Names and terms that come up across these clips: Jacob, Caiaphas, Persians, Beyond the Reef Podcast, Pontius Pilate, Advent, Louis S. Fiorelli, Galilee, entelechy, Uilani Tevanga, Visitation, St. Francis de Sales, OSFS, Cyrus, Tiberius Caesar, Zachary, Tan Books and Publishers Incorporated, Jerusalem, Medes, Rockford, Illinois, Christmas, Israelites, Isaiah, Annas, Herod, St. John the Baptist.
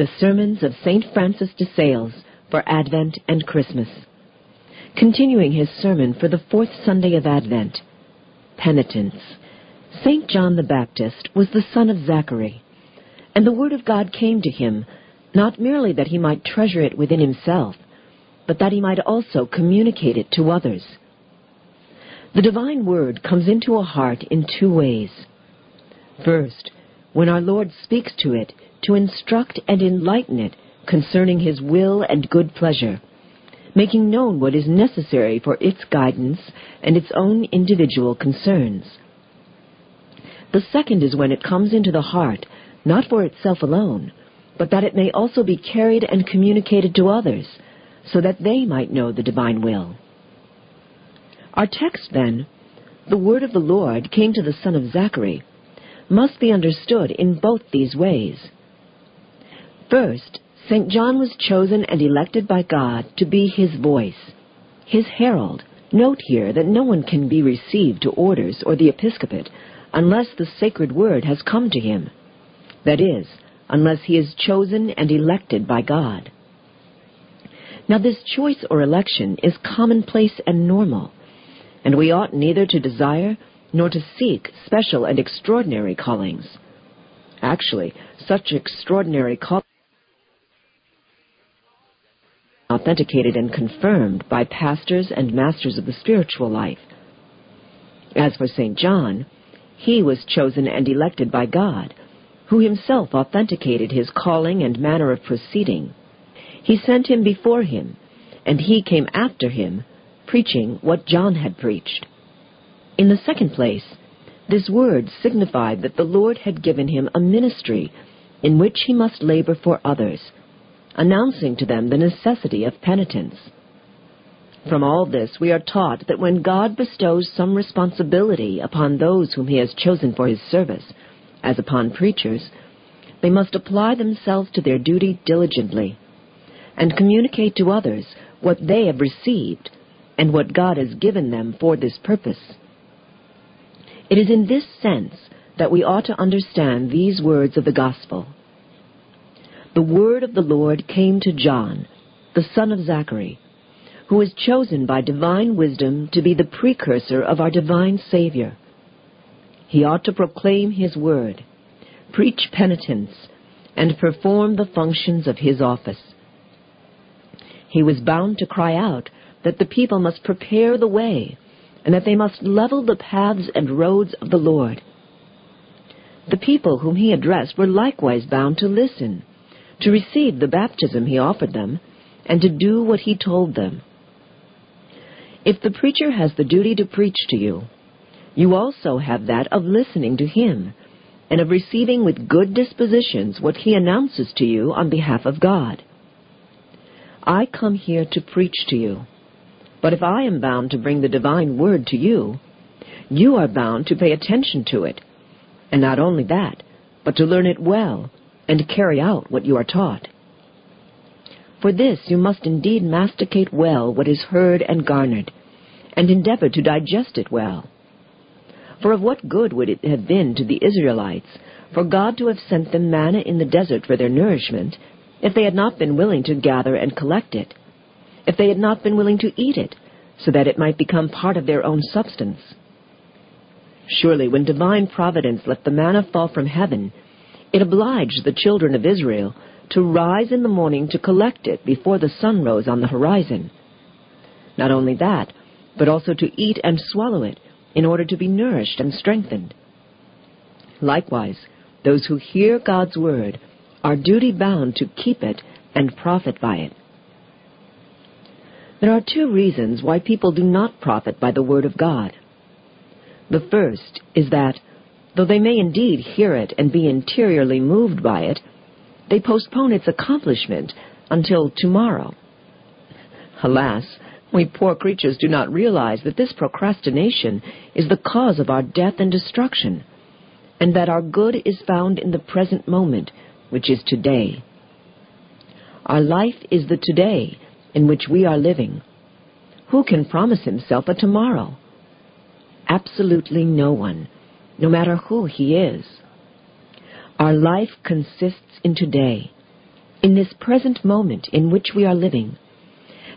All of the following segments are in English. The Sermons of St. Francis de Sales for Advent and Christmas. Continuing his sermon for the fourth Sunday of Advent, Penitence. St. John the Baptist was the son of Zachary, and the Word of God came to him, not merely that he might treasure it within himself, but that he might also communicate it to others. The divine Word comes into a heart in two ways. First, when our Lord speaks to it, to instruct and enlighten it concerning His will and good pleasure, making known what is necessary for its guidance and its own individual concerns. The second is when it comes into the heart, not for itself alone, but that it may also be carried and communicated to others, so that they might know the divine will. Our text, then, the word of the Lord came to the son of Zachary, must be understood in both these ways. First, St. John was chosen and elected by God to be His voice, His herald. Note here that no one can be received to orders or the episcopate unless the sacred word has come to him, that is, unless he is chosen and elected by God. Now this choice or election is commonplace and normal, and we ought neither to desire nor to seek special and extraordinary callings. Actually, such extraordinary callings authenticated and confirmed by pastors and masters of the spiritual life. As for St. John, he was chosen and elected by God, who himself authenticated his calling and manner of proceeding. He sent him before him, and he came after him, preaching what John had preached. In the second place, this word signified that the Lord had given him a ministry in which he must labor for others, announcing to them the necessity of penitence. From all this, we are taught that when God bestows some responsibility upon those whom He has chosen for His service, as upon preachers, they must apply themselves to their duty diligently and communicate to others what they have received and what God has given them for this purpose. It is in this sense that we ought to understand these words of the Gospel. The word of the Lord came to John, the son of Zachary, who was chosen by divine wisdom to be the precursor of our divine Savior. He ought to proclaim His word, preach penitence, and perform the functions of His office. He was bound to cry out that the people must prepare the way and that they must level the paths and roads of the Lord. The people whom He addressed were likewise bound to listen, to receive the baptism He offered them, and to do what He told them. If the preacher has the duty to preach to you, you also have that of listening to him, and of receiving with good dispositions what he announces to you on behalf of God. I come here to preach to you, but if I am bound to bring the divine word to you, you are bound to pay attention to it, and not only that, but to learn it well, and carry out what you are taught. For this you must indeed masticate well what is heard and garnered, and endeavor to digest it well. For of what good would it have been to the Israelites for God to have sent them manna in the desert for their nourishment, if they had not been willing to gather and collect it, if they had not been willing to eat it, so that it might become part of their own substance? Surely when divine providence let the manna fall from heaven, it obliged the children of Israel to rise in the morning to collect it before the sun rose on the horizon. Not only that, but also to eat and swallow it in order to be nourished and strengthened. Likewise, those who hear God's word are duty-bound to keep it and profit by it. There are two reasons why people do not profit by the word of God. The first is that, though they may indeed hear it and be interiorly moved by it, they postpone its accomplishment until tomorrow. Alas, we poor creatures do not realize that this procrastination is the cause of our death and destruction, and that our good is found in the present moment, which is today. Our life is the today in which we are living. Who can promise himself a tomorrow? Absolutely no one, no matter who he is. Our life consists in today, in this present moment in which we are living,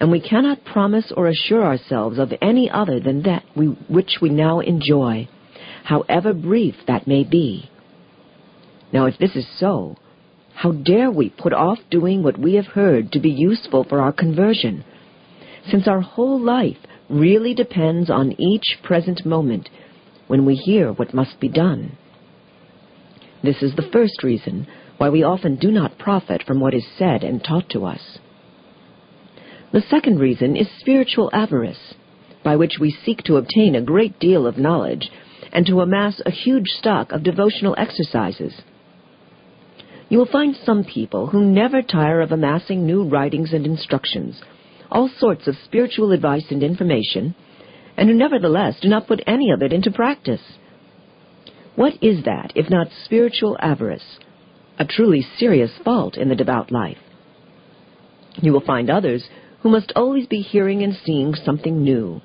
and we cannot promise or assure ourselves of any other than that which we now enjoy, however brief that may be. Now, if this is so, how dare we put off doing what we have heard to be useful for our conversion, since our whole life really depends on each present moment when we hear what must be done. This is the first reason why we often do not profit from what is said and taught to us. The second reason is spiritual avarice, by which we seek to obtain a great deal of knowledge and to amass a huge stock of devotional exercises. You will find some people who never tire of amassing new writings and instructions, all sorts of spiritual advice and information, and who nevertheless do not put any of it into practice. What is that, if not spiritual avarice, a truly serious fault in the devout life? You will find others who must always be hearing and seeing something new.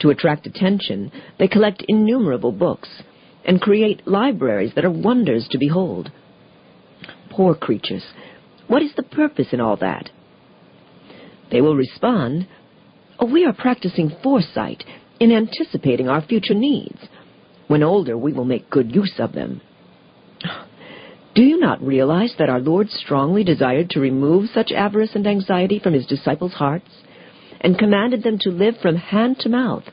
To attract attention, they collect innumerable books and create libraries that are wonders to behold. Poor creatures, what is the purpose in all that? They will respond, "Oh, we are practicing foresight in anticipating our future needs. When older, we will make good use of them." Do you not realize that our Lord strongly desired to remove such avarice and anxiety from his disciples' hearts, and commanded them to live from hand to mouth,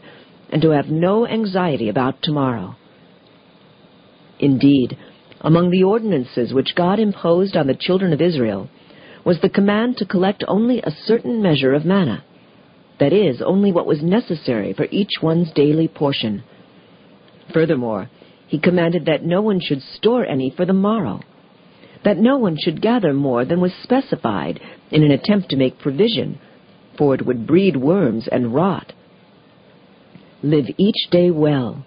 and to have no anxiety about tomorrow? Indeed, among the ordinances which God imposed on the children of Israel was the command to collect only a certain measure of manna, that is, only what was necessary for each one's daily portion. Furthermore, he commanded that no one should store any for the morrow, that no one should gather more than was specified in an attempt to make provision, for it would breed worms and rot. Live each day well.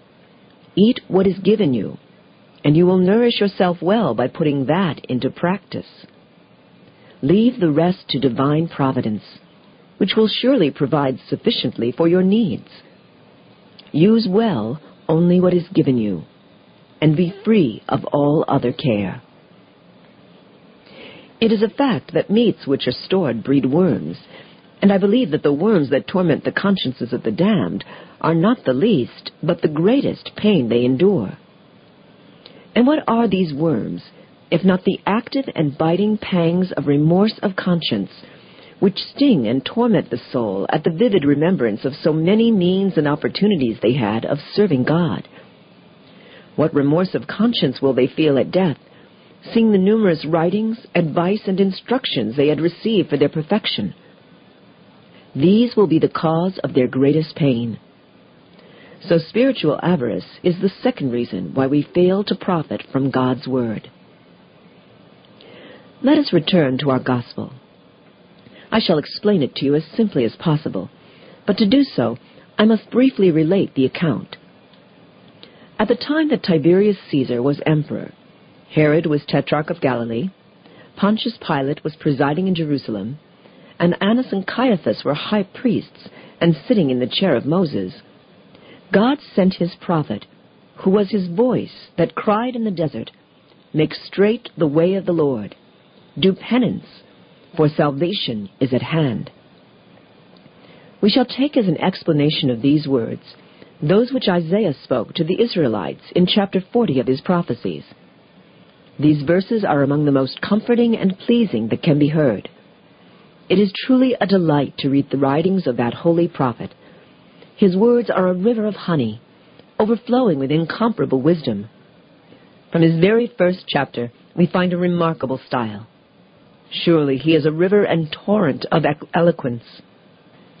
Eat what is given you, and you will nourish yourself well by putting that into practice. Leave the rest to divine providence, which will surely provide sufficiently for your needs. Use well only what is given you, and be free of all other care. It is a fact that meats which are stored breed worms, and I believe that the worms that torment the consciences of the damned are not the least, but the greatest pain they endure. And what are these worms, if not the active and biting pangs of remorse of conscience, which sting and torment the soul at the vivid remembrance of so many means and opportunities they had of serving God? What remorse of conscience will they feel at death, seeing the numerous writings, advice, and instructions they had received for their perfection? These will be the cause of their greatest pain. So spiritual avarice is the second reason why we fail to profit from God's Word. Let us return to our Gospel. I shall explain it to you as simply as possible, but to do so, I must briefly relate the account. At the time that Tiberius Caesar was emperor, Herod was tetrarch of Galilee, Pontius Pilate was presiding in Jerusalem, and Annas and Caiaphas were high priests and sitting in the chair of Moses, God sent his prophet, who was his voice that cried in the desert, "Make straight the way of the Lord. Do penance, for salvation is at hand." We shall take as an explanation of these words those which Isaiah spoke to the Israelites in chapter 40 of his prophecies. These verses are among the most comforting and pleasing that can be heard. It is truly a delight to read the writings of that holy prophet. His words are a river of honey, overflowing with incomparable wisdom. From his very first chapter, we find a remarkable style. Surely he is a river and torrent of eloquence.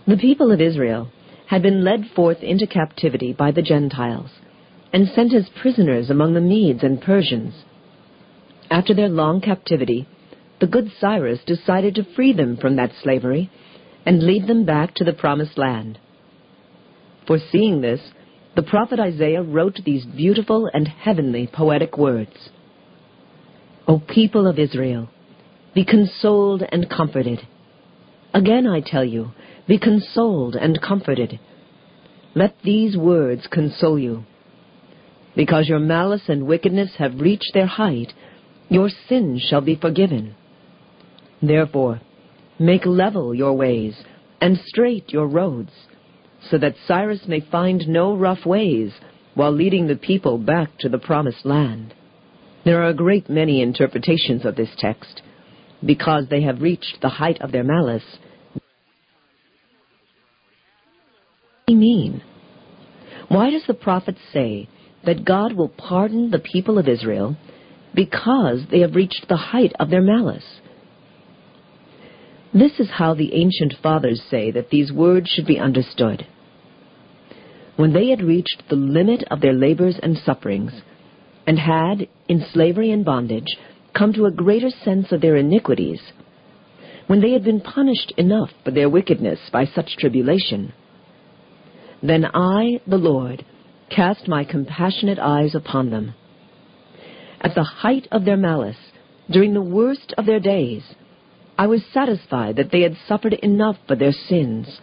The people of Israel had been led forth into captivity by the Gentiles and sent as prisoners among the Medes and Persians. After their long captivity, the good Cyrus decided to free them from that slavery and lead them back to the promised land. Foreseeing this, the prophet Isaiah wrote these beautiful and heavenly poetic words. "O people of Israel, be consoled and comforted. Again I tell you, be consoled and comforted. Let these words console you. Because your malice and wickedness have reached their height, your sins shall be forgiven. Therefore, make level your ways and straight your roads, so that Cyrus may find no rough ways while leading the people back to the promised land. There are a great many interpretations of this text, because they have reached the height of their malice. What do they mean? Why does the prophet say that God will pardon the people of Israel because they have reached the height of their malice? This is how the ancient fathers say that these words should be understood. When they had reached the limit of their labors and sufferings, and had, in slavery and bondage, come to a greater sense of their iniquities, when they had been punished enough for their wickedness by such tribulation, then I, the Lord, cast my compassionate eyes upon them. At the height of their malice, during the worst of their days, I was satisfied that they had suffered enough for their sins,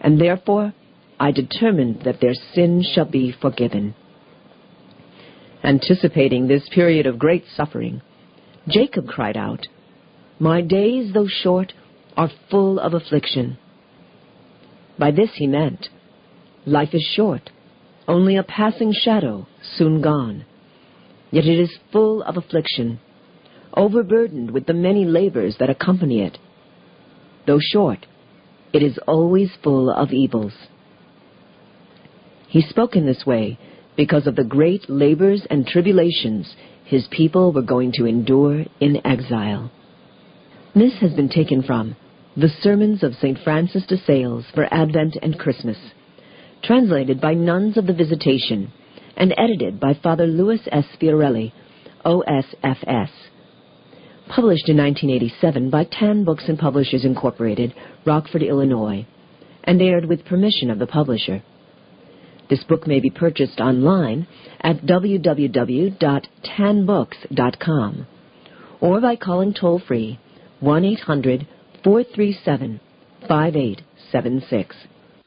and therefore I determined that their sin shall be forgiven. Anticipating this period of great suffering, Jacob cried out, "My days, though short, are full of affliction." By this he meant, life is short, only a passing shadow, soon gone. Yet it is full of affliction, overburdened with the many labors that accompany it. Though short, it is always full of evils. He spoke in this way because of the great labors and tribulations his people were going to endure in exile. This has been taken from The Sermons of St. Francis de Sales for Advent and Christmas, translated by nuns of the Visitation and edited by Father Louis S. Fiorelli, OSFS. Published in 1987 by Tan Books and Publishers Incorporated, Rockford, Illinois, and aired with permission of the publisher. This book may be purchased online at www.tanbooks.com or by calling toll-free 1-800-437-5876.